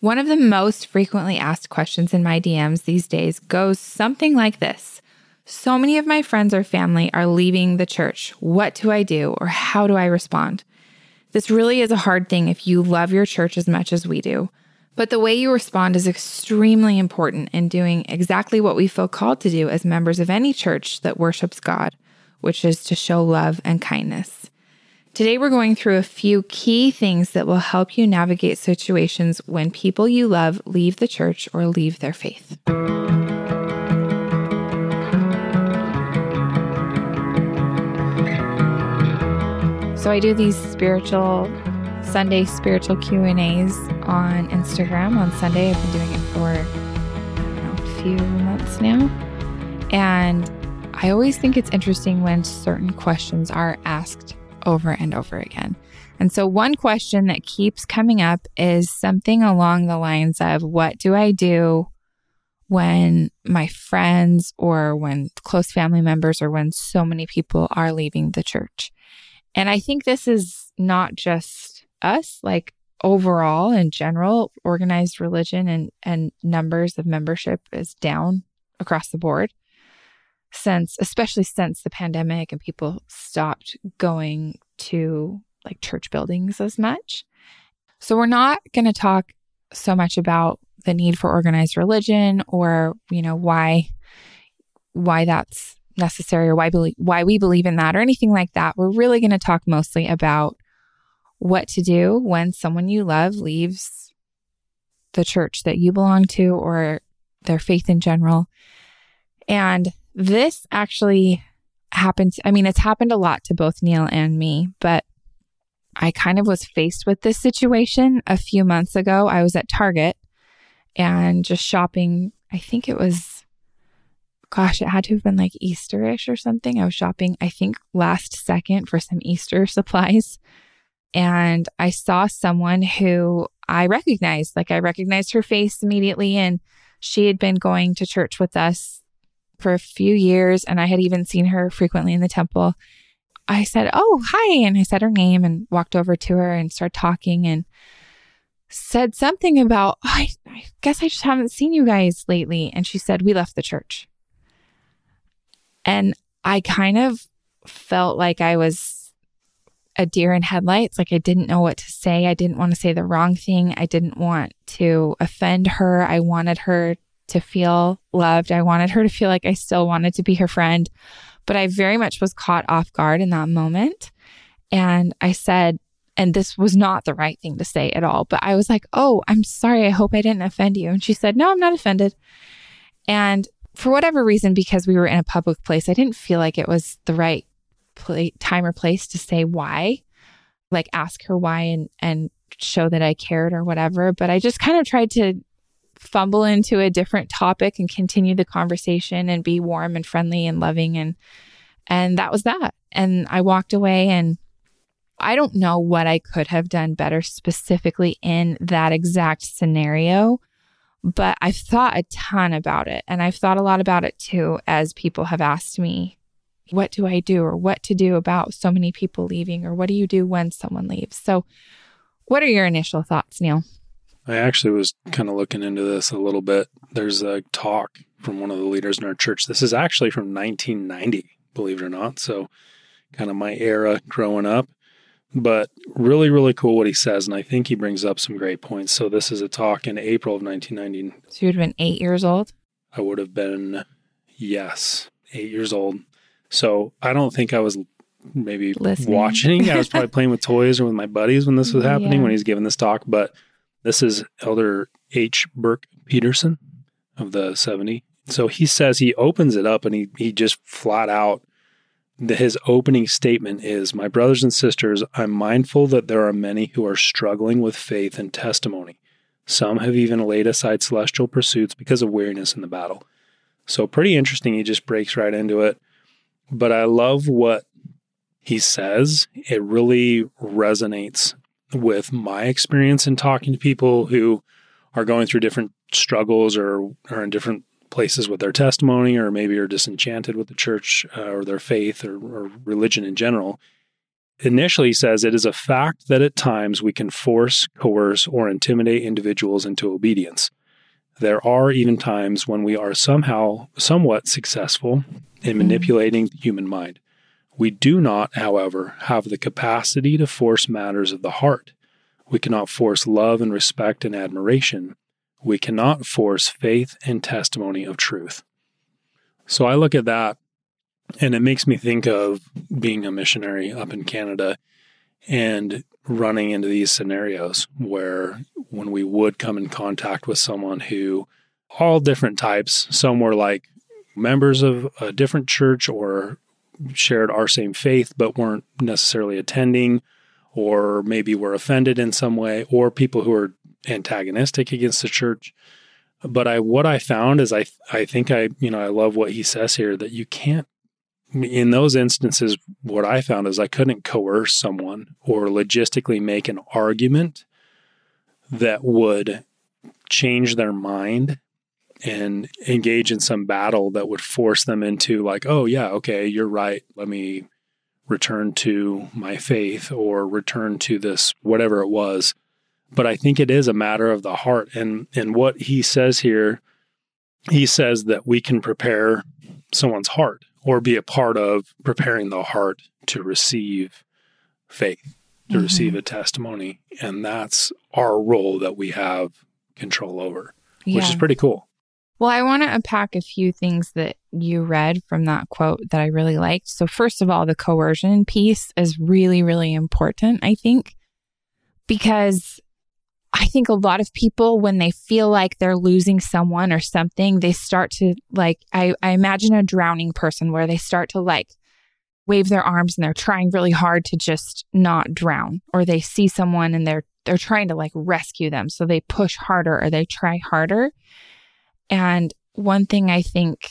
One of the most frequently asked questions in my DMs these days goes something like this. So many of my friends or family are leaving the church. What do I do, or how do I respond? This really is a hard thing if you love your church as much as we do. But the way you respond is extremely important in doing exactly what we feel called to do as members of any church that worships God, which is to show love and kindness. Today, we're going through a few key things that will help you navigate situations when people you love leave the church or leave their faith. So I do these Sunday spiritual Q&As on Instagram on Sunday. I've been doing it for a few months now. And I always think it's interesting when certain questions are asked over and over again. And so one question that keeps coming up is something along the lines of, what do I do when my friends or when close family members or when so many people are leaving the church? And I think this is not just us, like overall in general, organized religion and numbers of membership is down across the board especially since the pandemic, and people stopped going to like church buildings as much. So we're not going to talk so much about the need for organized religion or, you know, why that's necessary or why we believe in that or anything like that. We're really going to talk mostly about what to do when someone you love leaves the church that you belong to or their faith in general. And this actually happened. I mean, it's happened a lot to both Neil and me, but I kind of was faced with this situation a few months ago. I was at Target and just shopping. I think it was, it had to have been like Easterish or something. I was shopping, I think, last second for some Easter supplies. And I saw someone who I recognized, her face immediately. And she had been going to church with us for a few years. And I had even seen her frequently in the temple. I said, "Oh, hi." And I said her name and walked over to her and started talking and said something about, "Oh, I guess I just haven't seen you guys lately." And she said, "We left the church." And I kind of felt like I was a deer in headlights. Like, I didn't know what to say. I didn't want to say the wrong thing. I didn't want to offend her. I wanted her to feel loved. I wanted her to feel like I still wanted to be her friend. But I very much was caught off guard in that moment. And I said, and this was not the right thing to say at all, but I was like, "Oh, I'm sorry. I hope I didn't offend you." And she said, "No, I'm not offended." And for whatever reason, because we were in a public place, I didn't feel like it was the right time or place to say why, like ask her why and show that I cared or whatever. But I just kind of tried to fumble into a different topic and continue the conversation and be warm and friendly and loving. And that was that. And I walked away, and I don't know what I could have done better specifically in that exact scenario, but I've thought a ton about it. And I've thought a lot about it too, as people have asked me, what do I do, or what to do about so many people leaving, or what do you do when someone leaves? So what are your initial thoughts, Neil? I actually was kind of looking into this a little bit. There's a talk from one of the leaders in our church. This is actually from 1990, believe it or not. So kind of my era growing up, but really, really cool what he says. And I think he brings up some great points. So this is a talk in April of 1990. So you'd have been 8 years old? I would have been, yes, 8 years old. So I don't think I was maybe listening, watching. I was probably playing with toys or with my buddies when this was happening, when he's giving this talk. But this is Elder H. Burke Peterson of the 70. So he says, he opens it up and he just flat out, his opening statement is, "My brothers and sisters, I'm mindful that there are many who are struggling with faith and testimony. Some have even laid aside celestial pursuits because of weariness in the battle." So pretty interesting. He just breaks right into it. But I love what he says. It really resonates with my experience in talking to people who are going through different struggles or are in different places with their testimony, or maybe are disenchanted with the church or their faith or religion in general. initially says it is a fact that at times we can force, coerce, or intimidate individuals into obedience. There are even times when we are somehow somewhat successful in manipulating the human mind. We do not, however, have the capacity to force matters of the heart. We cannot force love and respect and admiration. We cannot force faith and testimony of truth. So I look at that, and it makes me think of being a missionary up in Canada and running into these scenarios where when we would come in contact with someone who, all different types, some were like members of a different church or shared our same faith but weren't necessarily attending, or maybe were offended in some way, or people who are antagonistic against the church. But I love what he says here, that you can't, in those instances, what I found is I couldn't coerce someone or logistically make an argument that would change their mind and engage in some battle that would force them into like, oh yeah, okay, you're right. Let me return to my faith or return to this, whatever it was. But I think it is a matter of the heart. And what he says here, he says that we can prepare someone's heart or be a part of preparing the heart to receive faith, to receive a testimony. And that's our role that we have control over, which is pretty cool. Well, I want to unpack a few things that you read from that quote that I really liked. So first of all, the coercion piece is really, really important, I think, because I think a lot of people, when they feel like they're losing someone or something, they start to like, I imagine a drowning person where they start to like wave their arms and they're trying really hard to just not drown, or they see someone and they're trying to like rescue them. So they push harder or they try harder. And one thing I think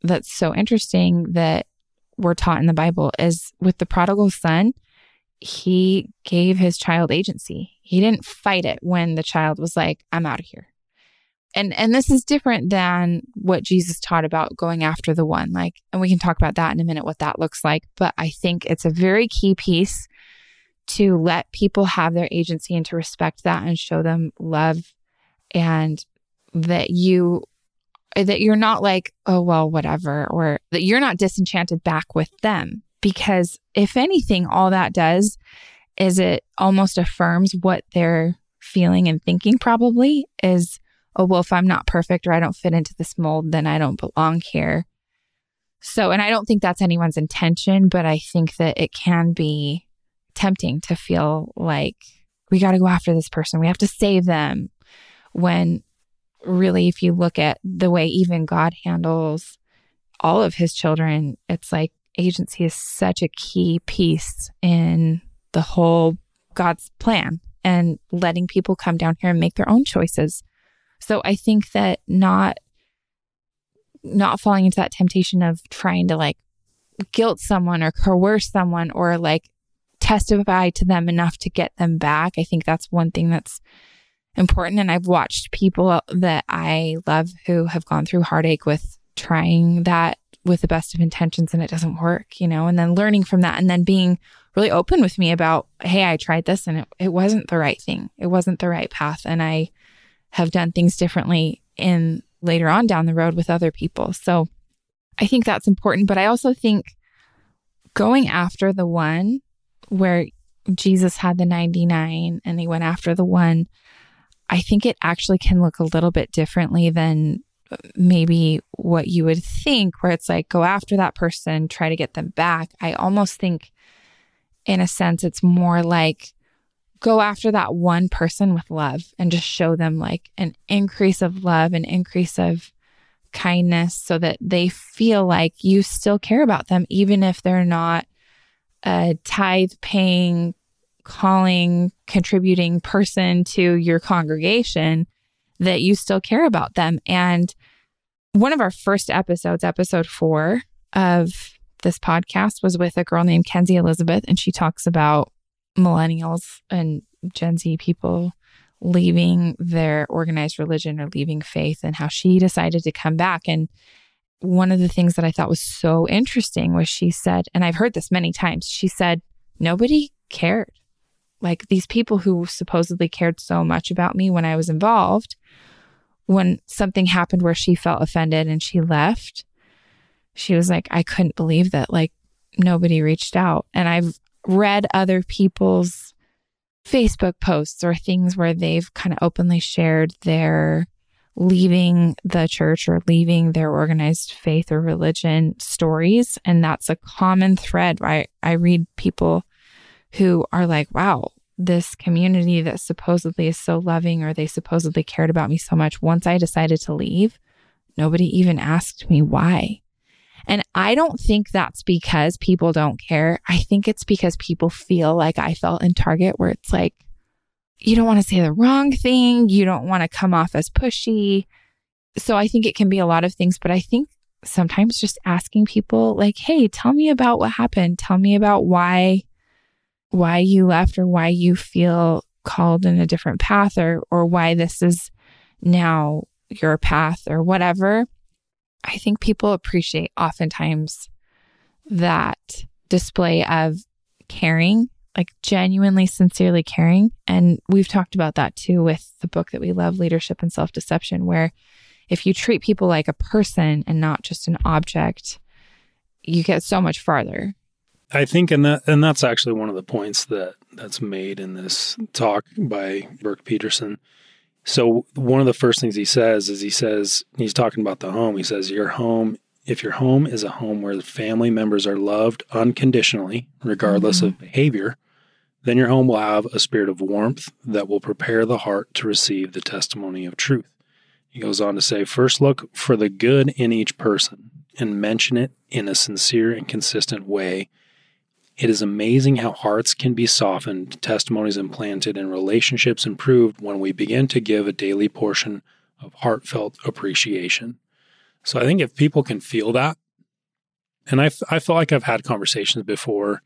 that's so interesting that we're taught in the Bible is with the prodigal son, he gave his child agency. He didn't fight it when the child was like, I'm out of here. And this is different than what Jesus taught about going after the one. Like, and we can talk about that in a minute, what that looks like. But I think it's a very key piece to let people have their agency and to respect that and show them love, and that you're not like, oh, well, whatever, or that you're not disenchanted back with them. Because if anything, all that does is it almost affirms what they're feeling and thinking probably is, oh, well, if I'm not perfect or I don't fit into this mold, then I don't belong here. So, and I don't think that's anyone's intention, but I think that it can be tempting to feel like we got to go after this person. We have to save them. When really, if you look at the way even God handles all of his children, it's like, agency is such a key piece in the whole God's plan and letting people come down here and make their own choices. So I think that not falling into that temptation of trying to like guilt someone or coerce someone or like testify to them enough to get them back. I think that's one thing that's important. And I've watched people that I love who have gone through heartache with trying that with the best of intentions and it doesn't work, you know, and then learning from that and then being really open with me about, hey, I tried this and it wasn't the right thing. It wasn't the right path. And I have done things differently in later on down the road with other people. So I think that's important. But I also think going after the one where Jesus had the 99 and he went after the one, I think it actually can look a little bit differently than maybe what you would think, where it's like, go after that person, try to get them back. I almost think in a sense, it's more like go after that one person with love and just show them like an increase of love, an increase of kindness so that they feel like you still care about them, even if they're not a tithe paying, calling, contributing person to your congregation, that you still care about them. And one of our first episodes, episode 4 of this podcast, was with a girl named Kenzie Elizabeth, and she talks about millennials and Gen Z people leaving their organized religion or leaving faith and how she decided to come back. And one of the things that I thought was so interesting was she said, and I've heard this many times, she said, nobody cared. Like, these people who supposedly cared so much about me when I was involved, when something happened where she felt offended and she left, she was like, I couldn't believe that, like, nobody reached out. And I've read other people's Facebook posts or things where they've kind of openly shared their leaving the church or leaving their organized faith or religion stories. And that's a common thread, right? I read people who are like, wow, this community that supposedly is so loving, or they supposedly cared about me so much, once I decided to leave, nobody even asked me why. And I don't think that's because people don't care. I think it's because people feel like I felt in Target, where it's like, you don't want to say the wrong thing. You don't want to come off as pushy. So I think it can be a lot of things, but I think sometimes just asking people like, hey, tell me about what happened. Tell me about why you left, or why you feel called in a different path, or why this is now your path, or whatever. I think people appreciate oftentimes that display of caring, like genuinely, sincerely caring. And we've talked about that too with the book that we love, Leadership and Self-Deception, where if you treat people like a person and not just an object, you get so much farther. I think, and that's actually one of the points that's made in this talk by Burke Peterson. So one of the first things he says, he's talking about the home. He says, your home, if your home is a home where the family members are loved unconditionally, regardless of behavior, then your home will have a spirit of warmth that will prepare the heart to receive the testimony of truth. He goes on to say, first look for the good in each person and mention it in a sincere and consistent way. It is amazing how hearts can be softened, testimonies implanted, and relationships improved when we begin to give a daily portion of heartfelt appreciation. So I think if people can feel that, and I feel like I've had conversations before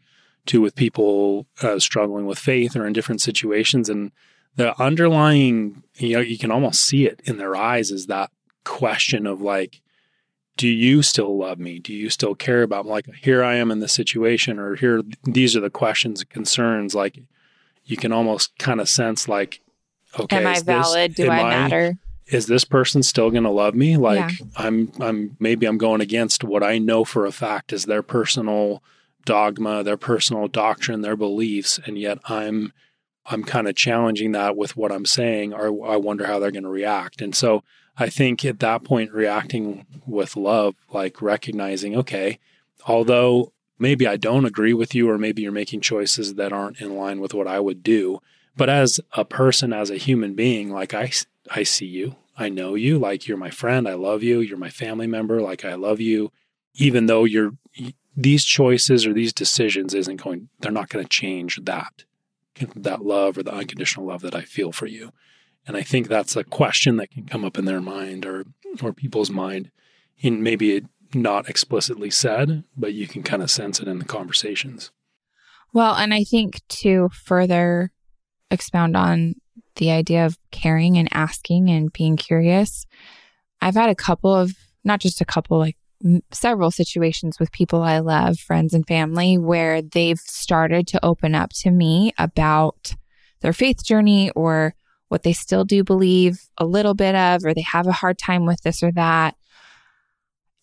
too with people struggling with faith or in different situations, and the underlying, you can almost see it in their eyes, is that question of like, do you still love me? Do you still care about me? Like, here I am in this situation, or here, these are the questions and concerns. Like, you can almost kind of sense like, okay, am I valid? Do I matter? Is this person still going to love me? Like, yeah. I'm going against what I know for a fact is their personal dogma, their personal doctrine, their beliefs. And yet I'm kind of challenging that with what I'm saying, or I wonder how they're going to react. And so I think at that point, reacting with love, like recognizing, okay, although maybe I don't agree with you, or maybe you're making choices that aren't in line with what I would do, but as a person, as a human being, like I see you, I know you, like you're my friend, I love you, you're my family member, like I love you, even though these choices or these decisions they're not going to change that love or the unconditional love that I feel for you. And I think that's a question that can come up in their mind or people's mind, in maybe not explicitly said, but you can kind of sense it in the conversations. Well, and I think to further expound on the idea of caring and asking and being curious, I've had several situations with people I love, friends and family, where they've started to open up to me about their faith journey, or what they still do believe a little bit of, or they have a hard time with this or that.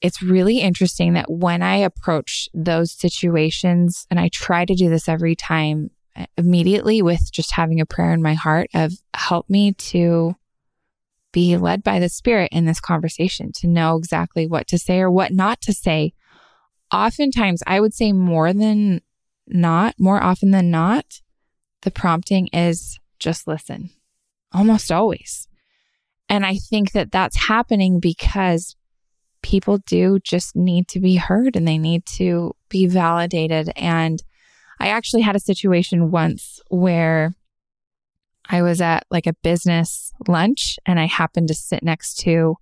It's really interesting that when I approach those situations, and I try to do this every time immediately with just having a prayer in my heart of, help me to be led by the Spirit in this conversation, to know exactly what to say or what not to say. Oftentimes, I would say more often than not, the prompting is just listen. Almost always. And I think that that's happening because people do just need to be heard, and they need to be validated. And I actually had a situation once where I was at like a business lunch, and I happened to sit next to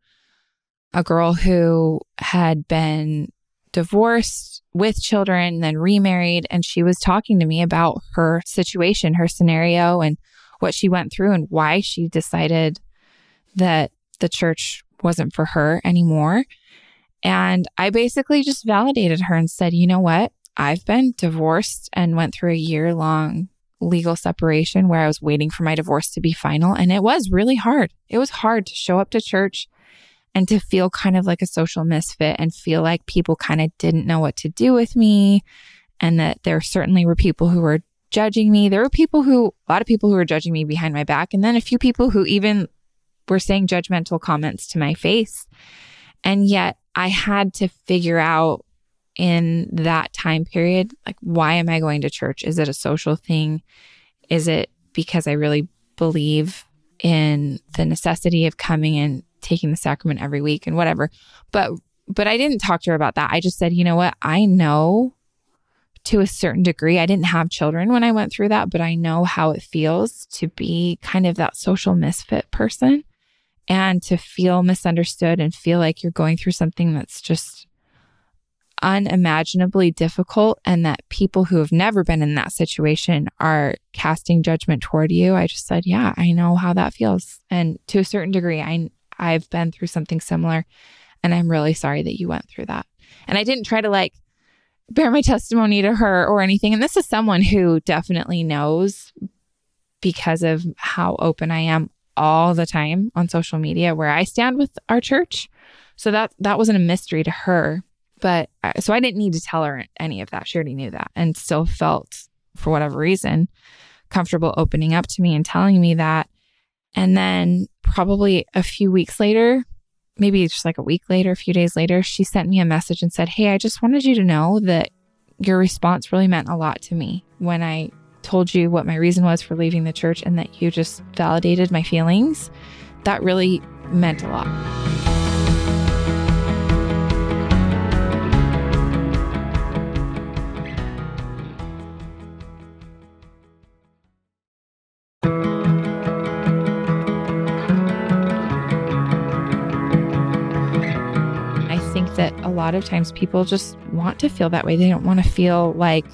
a girl who had been divorced with children, then remarried. And she was talking to me about her situation, her scenario, and what she went through, and why she decided that the church wasn't for her anymore. And I basically just validated her and said, you know what? I've been divorced and went through a year-long legal separation where I was waiting for my divorce to be final. And it was really hard. It was hard to show up to church and to feel kind of like a social misfit and feel like people kind of didn't know what to do with me. And that there certainly were people who were judging me. There were a lot of people who were judging me behind my back. And then a few people who even were saying judgmental comments to my face. And yet I had to figure out in that time period, like, why am I going to church? Is it a social thing? Is it because I really believe in the necessity of coming and taking the sacrament every week and whatever? But I didn't talk to her about that. I just said, you know what? I know to a certain degree, I didn't have children when I went through that, but I know how it feels to be kind of that social misfit person and to feel misunderstood and feel like you're going through something that's just unimaginably difficult and that people who have never been in that situation are casting judgment toward you. I just said, yeah, I know how that feels. And to a certain degree, I've been through something similar and I'm really sorry that you went through that. And I didn't try to like bear my testimony to her or anything. And this is someone who definitely knows because of how open I am all the time on social media where I stand with our church. So that wasn't a mystery to her. But so I didn't need to tell her any of that. She already knew that and still felt, for whatever reason, comfortable opening up to me and telling me that. And then probably a few weeks later, maybe just like a week later, a few days later, she sent me a message and said, hey, I just wanted you to know that your response really meant a lot to me when I told you what my reason was for leaving the church and that you just validated my feelings. That really meant a lot. A lot of times people just want to feel that way. They don't want to feel like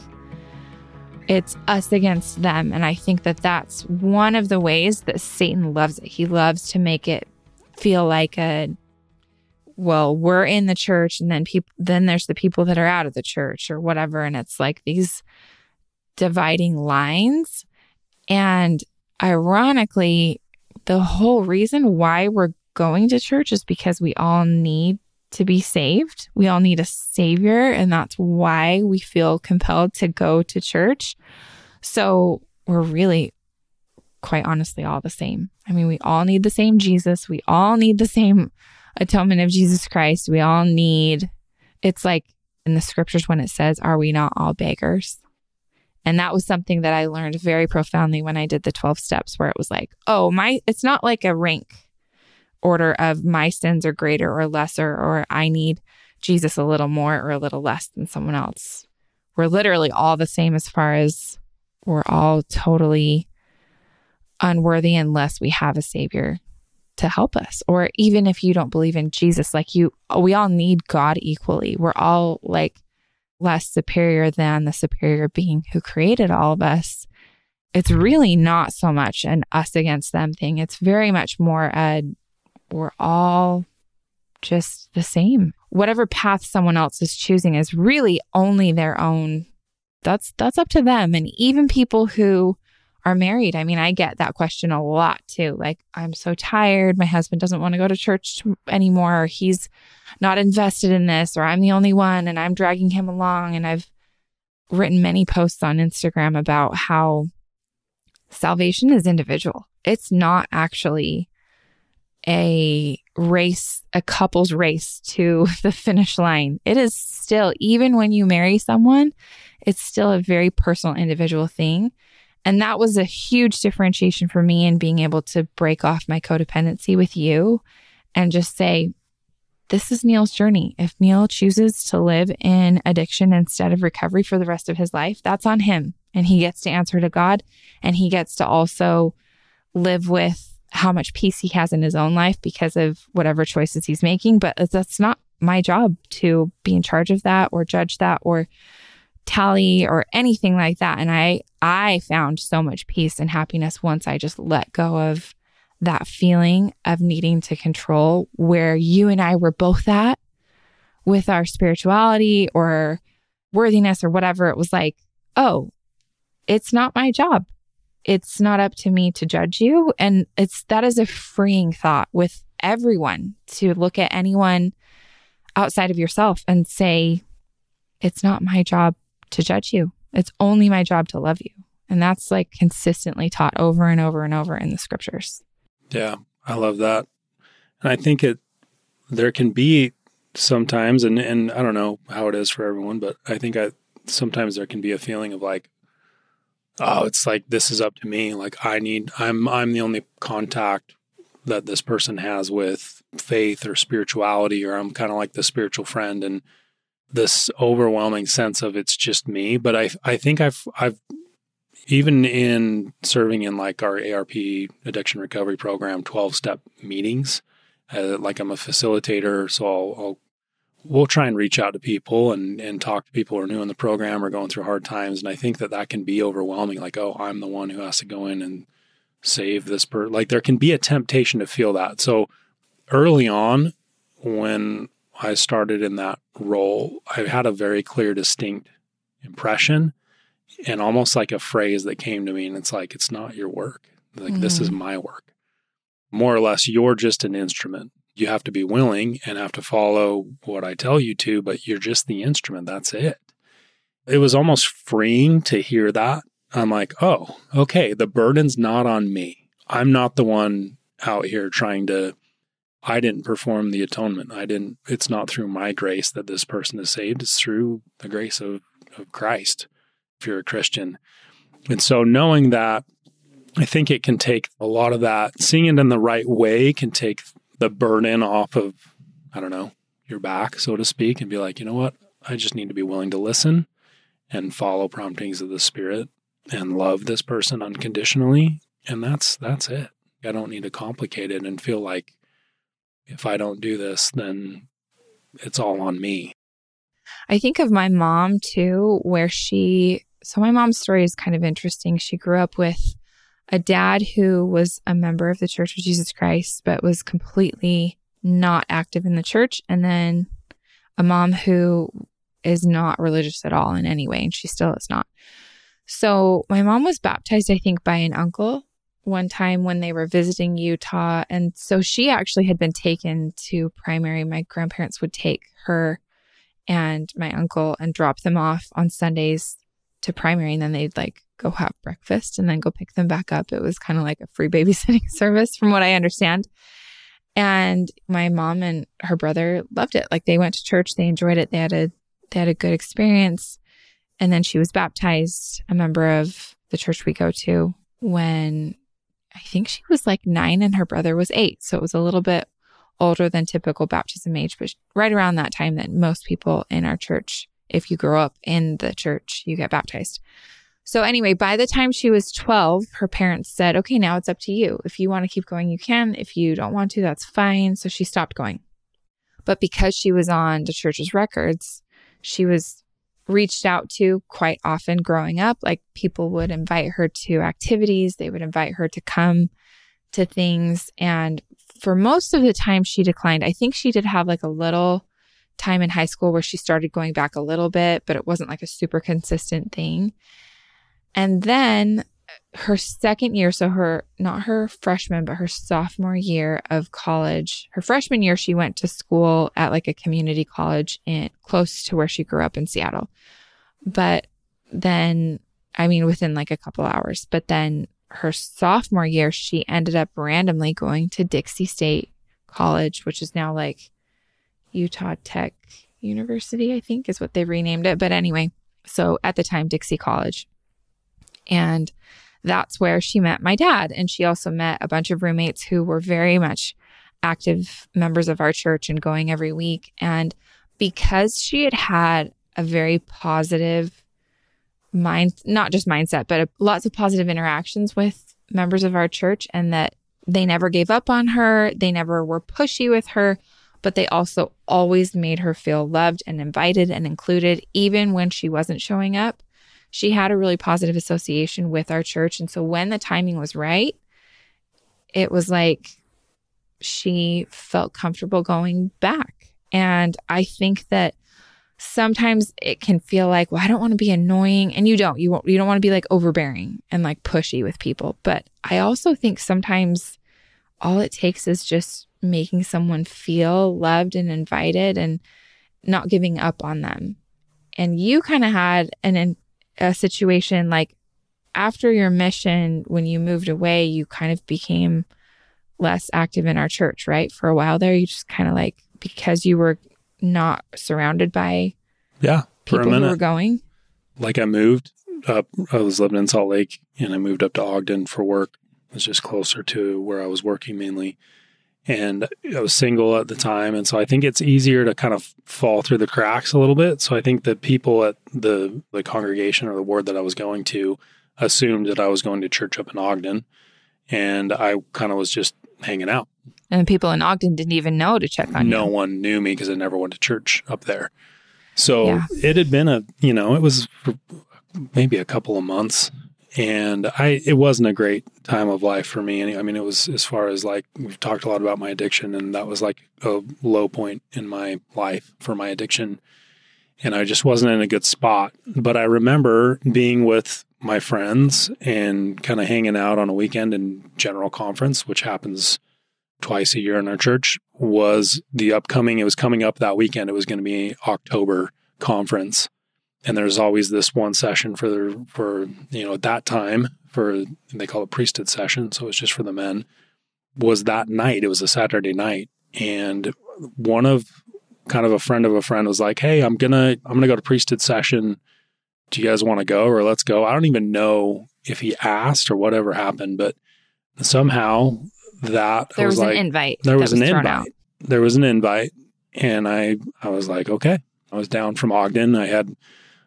it's us against them. And I think that that's one of the ways that Satan loves it. He loves to make it feel like we're in the church and then there's the people that are out of the church or whatever. And it's like these dividing lines. And ironically, the whole reason why we're going to church is because we all need to be saved. We all need a savior, and that's why we feel compelled to go to church. So we're really, quite honestly, all the same. I mean, we all need the same Jesus. We all need the same atonement of Jesus Christ. We all need, it's like in the scriptures when it says, are we not all beggars? And that was something that I learned very profoundly when I did the 12 steps, where it was like, it's not like a rank order of my sins are greater or lesser, or I need Jesus a little more or a little less than someone else. We're literally all the same as far as we're all totally unworthy unless we have a savior to help us. Or even if you don't believe in Jesus, we all need God equally. We're all like less superior than the superior being who created all of us. It's really not so much an us against them thing. It's very much more we're all just the same. Whatever path someone else is choosing is really only their own. That's up to them. And even people who are married, I mean, I get that question a lot too. Like, I'm so tired. My husband doesn't want to go to church anymore. Or he's not invested in this, or I'm the only one and I'm dragging him along. And I've written many posts on Instagram about how salvation is individual. It's not actually a race, a couple's race to the finish line. It is still, even when you marry someone, it's still a very personal, individual thing. And that was a huge differentiation for me in being able to break off my codependency with you and just say, this is Neil's journey. If Neil chooses to live in addiction instead of recovery for the rest of his life, that's on him. And he gets to answer to God, and he gets to also live with how much peace he has in his own life because of whatever choices he's making. But that's not my job to be in charge of that or judge that or tally or anything like that. And I found so much peace and happiness once I just let go of that feeling of needing to control where you and I were both at with our spirituality or worthiness or whatever, it was like, oh, it's not my job. It's not up to me to judge you. And that is a freeing thought with everyone, to look at anyone outside of yourself and say, it's not my job to judge you. It's only my job to love you. And that's like consistently taught over and over and over in the scriptures. Yeah, I love that. And I think there can be sometimes, and I don't know how it is for everyone, but I think sometimes there can be a feeling of like, oh, it's like, this is up to me. Like I'm the only contact that this person has with faith or spirituality, or I'm kind of like the spiritual friend, and this overwhelming sense of it's just me. But I think I've even in serving in like our ARP addiction recovery program, 12-step meetings, like I'm a facilitator. So we'll try and reach out to people and talk to people who are new in the program or going through hard times. And I think that can be overwhelming. Like, oh, I'm the one who has to go in and save this person. Like there can be a temptation to feel that. So early on when I started in that role, I had a very clear, distinct impression and almost like a phrase that came to me. And it's like, it's not your work. Like, This is my work. More or less, you're just an instrument. You have to be willing and have to follow what I tell you to, but you're just the instrument. That's it. It was almost freeing to hear that. I'm like, oh, okay, the burden's not on me. I'm not the one out here I didn't perform the atonement. It's not through my grace that this person is saved. It's through the grace of Christ, if you're a Christian. And so knowing that, I think it can take a lot of that, seeing it in the right way can take the burden off of, I don't know, your back, so to speak, and be like, you know what? I just need to be willing to listen and follow promptings of the Spirit and love this person unconditionally. And that's it. I don't need to complicate it and feel like if I don't do this, then it's all on me. I think of my mom too, so my mom's story is kind of interesting. She grew up with a dad who was a member of the Church of Jesus Christ, but was completely not active in the church. And then a mom who is not religious at all in any way, and she still is not. So my mom was baptized, I think, by an uncle one time when they were visiting Utah. And so she actually had been taken to primary. My grandparents would take her and my uncle and drop them off on Sundays to primary. And then they'd go have breakfast and then go pick them back up. It was kind of like a free babysitting service from what I understand. And my mom and her brother loved it. Like they went to church, they enjoyed it. They had a good experience. And then she was baptized, a member of the church we go to, when I think she was 9 and her brother was 8. So it was a little bit older than typical baptism age, but right around that time that most people in our church, if you grow up in the church, you get baptized. So anyway, by the time she was 12, her parents said, okay, now it's up to you. If you want to keep going, you can. If you don't want to, that's fine. So she stopped going. But because she was on the church's records, she was reached out to quite often growing up. Like people would invite her to activities. They would invite her to come to things. And for most of the time she declined. I think she did have a little time in high school where she started going back a little bit, but it wasn't a super consistent thing. And then her second year, so not her freshman, but her sophomore year of college, her freshman year, she went to school at a community college close to where she grew up in Seattle. But then, within a couple hours, but then her sophomore year, she ended up randomly going to Dixie State College, which is now Utah Tech University, I think is what they renamed it. But anyway, so at the time, Dixie College. And that's where she met my dad. And she also met a bunch of roommates who were very much active members of our church and going every week. And because she had a very positive not just mindset, but lots of positive interactions with members of our church, and that they never gave up on her, they never were pushy with her, but they also always made her feel loved and invited and included, even when she wasn't showing up. She had a really positive association with our church. And so when the timing was right, it was she felt comfortable going back. And I think that sometimes it can feel like, well, I don't want to be annoying, and you don't want to be like overbearing and like pushy with people. But I also think sometimes all it takes is just making someone feel loved and invited and not giving up on them. And you kind of had a situation like after your mission, when you moved away, you kind of became less active in our church, right? For a while there, you just kind of like, because you were not surrounded by people who were going. Like I moved up, I was living in Salt Lake and I moved up to Ogden for work. It was just closer to where I was working mainly. And I was single at the time. And so I think it's easier to kind of fall through the cracks a little bit. So I think that people at the congregation or the ward that I was going to assumed that I was going to church up in Ogden. And I kind of was just hanging out. And the people in Ogden didn't even know to check on you. No one knew me because I never went to church up there. So it had been it was maybe a couple of months. And it wasn't a great time of life for me. I mean, it was, as far as like, we've talked a lot about my addiction, and that was like a low point in my life for my addiction. And I just wasn't in a good spot. But I remember being with my friends and kind of hanging out on a weekend, in general conference, which happens twice a year in our church, it was coming up that weekend. It was going to be October conference. And there's always this one session for that time, they call it priesthood session. So it's just for the men. Was that night, it was a Saturday night. And one of kind of a friend was like, hey, I'm going to go to priesthood session. Do you guys want to go, or let's go? I don't even know if he asked or whatever happened, but somehow there was an invite. And I was like, okay, I was down from Ogden. I had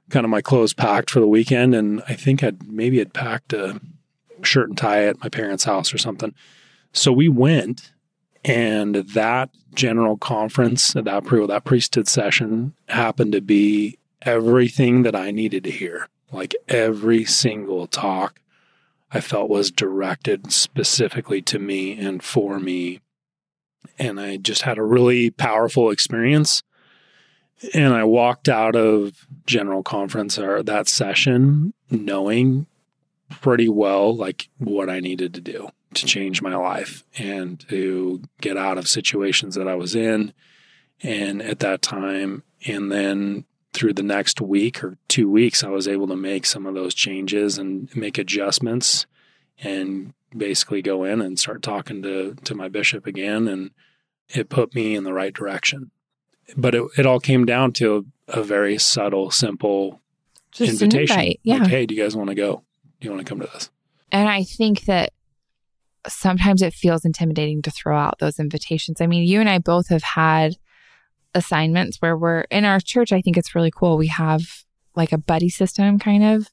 kind of my clothes packed for the weekend. And I think I'd packed a shirt and tie at my parents' house or something. So we went, and that general conference, that priesthood session happened to be everything that I needed to hear. Like every single talk I felt was directed specifically to me and for me. And I just had a really powerful experience. And I walked out of general conference or that session knowing pretty well like what I needed to do to change my life and to get out of situations that I was in and at that time. And then through the next week or 2 weeks, I was able to make some of those changes and make adjustments and basically go in and start talking to my bishop again. And it put me in the right direction. But it all came down to a very subtle, simple just invitation. Like, hey, do you guys want to go? Do you want to come to this? And I think that sometimes it feels intimidating to throw out those invitations. I mean, you and I both have had assignments where we're in our church. I think it's really cool. We have like a buddy system kind of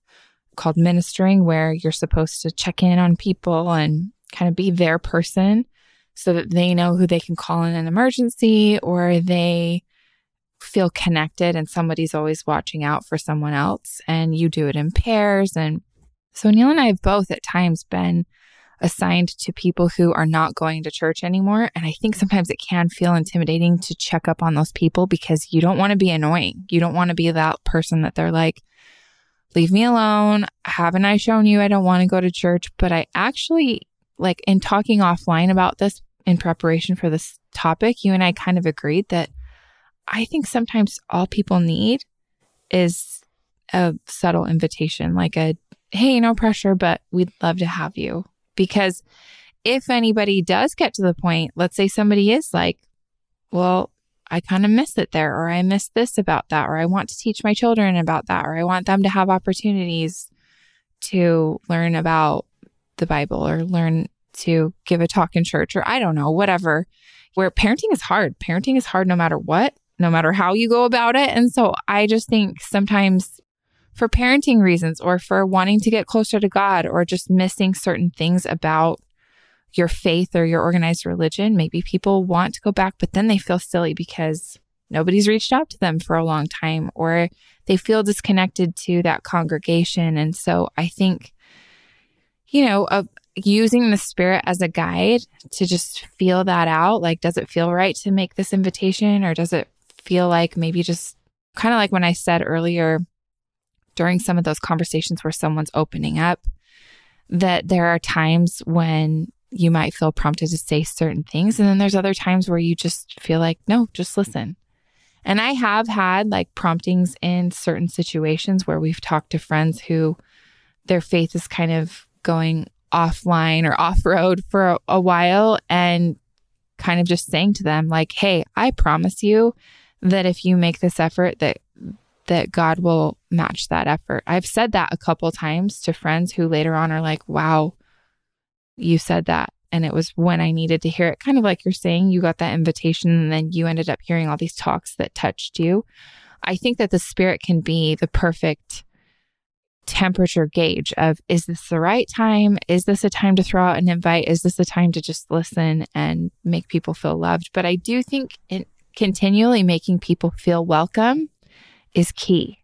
called ministering, where you're supposed to check in on people and kind of be their person, so that they know who they can call in an emergency, or they feel connected and somebody's always watching out for someone else, and you do it in pairs. And so Neil and I have both at times been assigned to people who are not going to church anymore. And I think sometimes it can feel intimidating to check up on those people because you don't want to be annoying. You don't want to be that person that they're like, leave me alone. Haven't I shown you I don't want to go to church? But I actually... like in talking offline about this in preparation for this topic, you and I kind of agreed that I think sometimes all people need is a subtle invitation, like a, hey, no pressure, but we'd love to have you. Because if anybody does get to the point, let's say somebody is like, well, I kind of miss it there, or I miss this about that, or I want to teach my children about that, or I want them to have opportunities to learn about the Bible or learn to give a talk in church, or I don't know, whatever, where parenting is hard. Parenting is hard no matter what, no matter how you go about it. And so I just think sometimes for parenting reasons, or for wanting to get closer to God, or just missing certain things about your faith or your organized religion, maybe people want to go back, but then they feel silly because nobody's reached out to them for a long time, or they feel disconnected to that congregation. And so I think using the Spirit as a guide to just feel that out. Like, does it feel right to make this invitation, or does it feel like maybe just Kind of like when I said earlier, during some of those conversations where someone's opening up, that there are times when you might feel prompted to say certain things. And then there's other times where you just feel like, no, just listen. And I have had like promptings in certain situations where we've talked to friends who their faith is kind of going offline or off-road for a while, and kind of just saying to them like, hey, I promise you that if you make this effort, that God will match that effort. I've said that a couple times to friends who later on are like, wow, you said that. And it was when I needed to hear it, kind of like you're saying, you got that invitation and then you ended up hearing all these talks that touched you. I think that the Spirit can be the perfect temperature gauge of, is this the right time? Is this a time to throw out an invite? Is this a time to just listen and make people feel loved? But I do think continually making people feel welcome is key,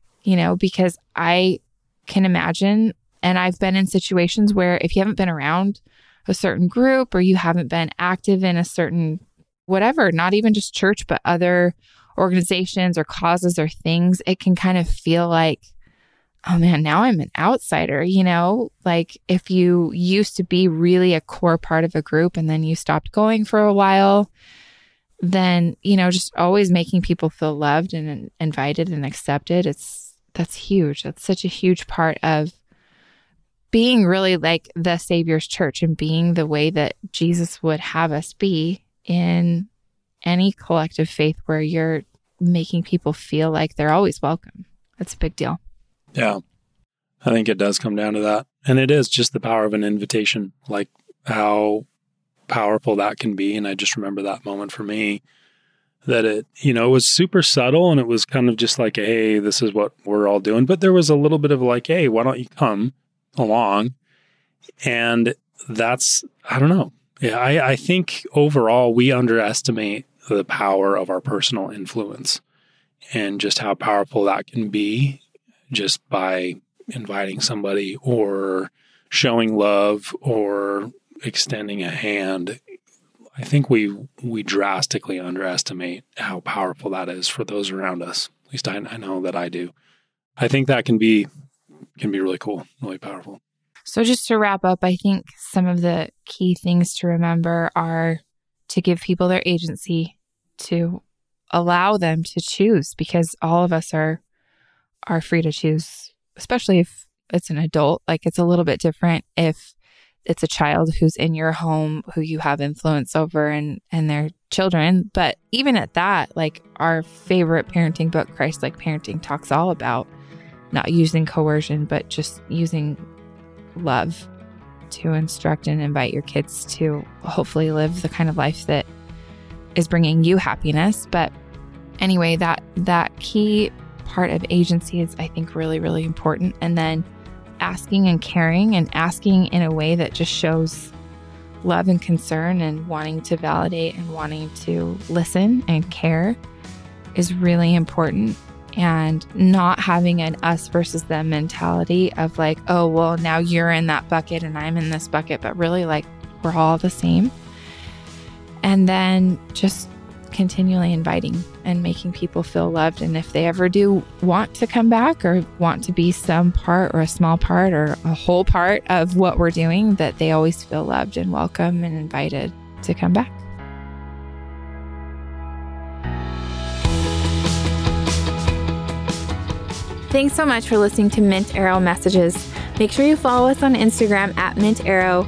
because I can imagine, and I've been in situations where if you haven't been around a certain group or you haven't been active in a certain whatever, not even just church, but other organizations or causes or things, it can kind of feel like, oh man, now I'm an outsider, like if you used to be really a core part of a group and then you stopped going for a while, then, just always making people feel loved and invited and accepted. That's huge. That's such a huge part of being really like the Savior's church and being the way that Jesus would have us be in any collective faith where you're making people feel like they're always welcome. That's a big deal. Yeah, I think it does come down to that. And it is just the power of an invitation, like how powerful that can be. And I just remember that moment for me that it, it was super subtle, and it was kind of just like, hey, this is what we're all doing. But there was a little bit of like, hey, why don't you come along? And that's, I don't know. Yeah, I think overall we underestimate the power of our personal influence and just how powerful that can be just by inviting somebody or showing love or extending a hand. I think we drastically underestimate how powerful that is for those around us. At least I know that I do. I think that can be really cool, really powerful. So just to wrap up, I think some of the key things to remember are to give people their agency, to allow them to choose, because all of us are free to choose, especially if it's an adult. Like, it's a little bit different if it's a child who's in your home who you have influence over and their children. But even at that, like our favorite parenting book, Christlike Parenting, talks all about not using coercion, but just using love to instruct and invite your kids to hopefully live the kind of life that is bringing you happiness. But anyway, that key part of agency is, I think, really, really important. And then asking and caring, and asking in a way that just shows love and concern and wanting to validate and wanting to listen and care is really important. And not having an us versus them mentality of like, oh, well, now you're in that bucket and I'm in this bucket, but really, like, we're all the same. And then just continually inviting and making people feel loved. And if they ever do want to come back or want to be some part or a small part or a whole part of what we're doing, that they always feel loved and welcome and invited to come back. Thanks so much for listening to Mint Arrow Messages. Make sure you follow us on Instagram at Mint Arrow.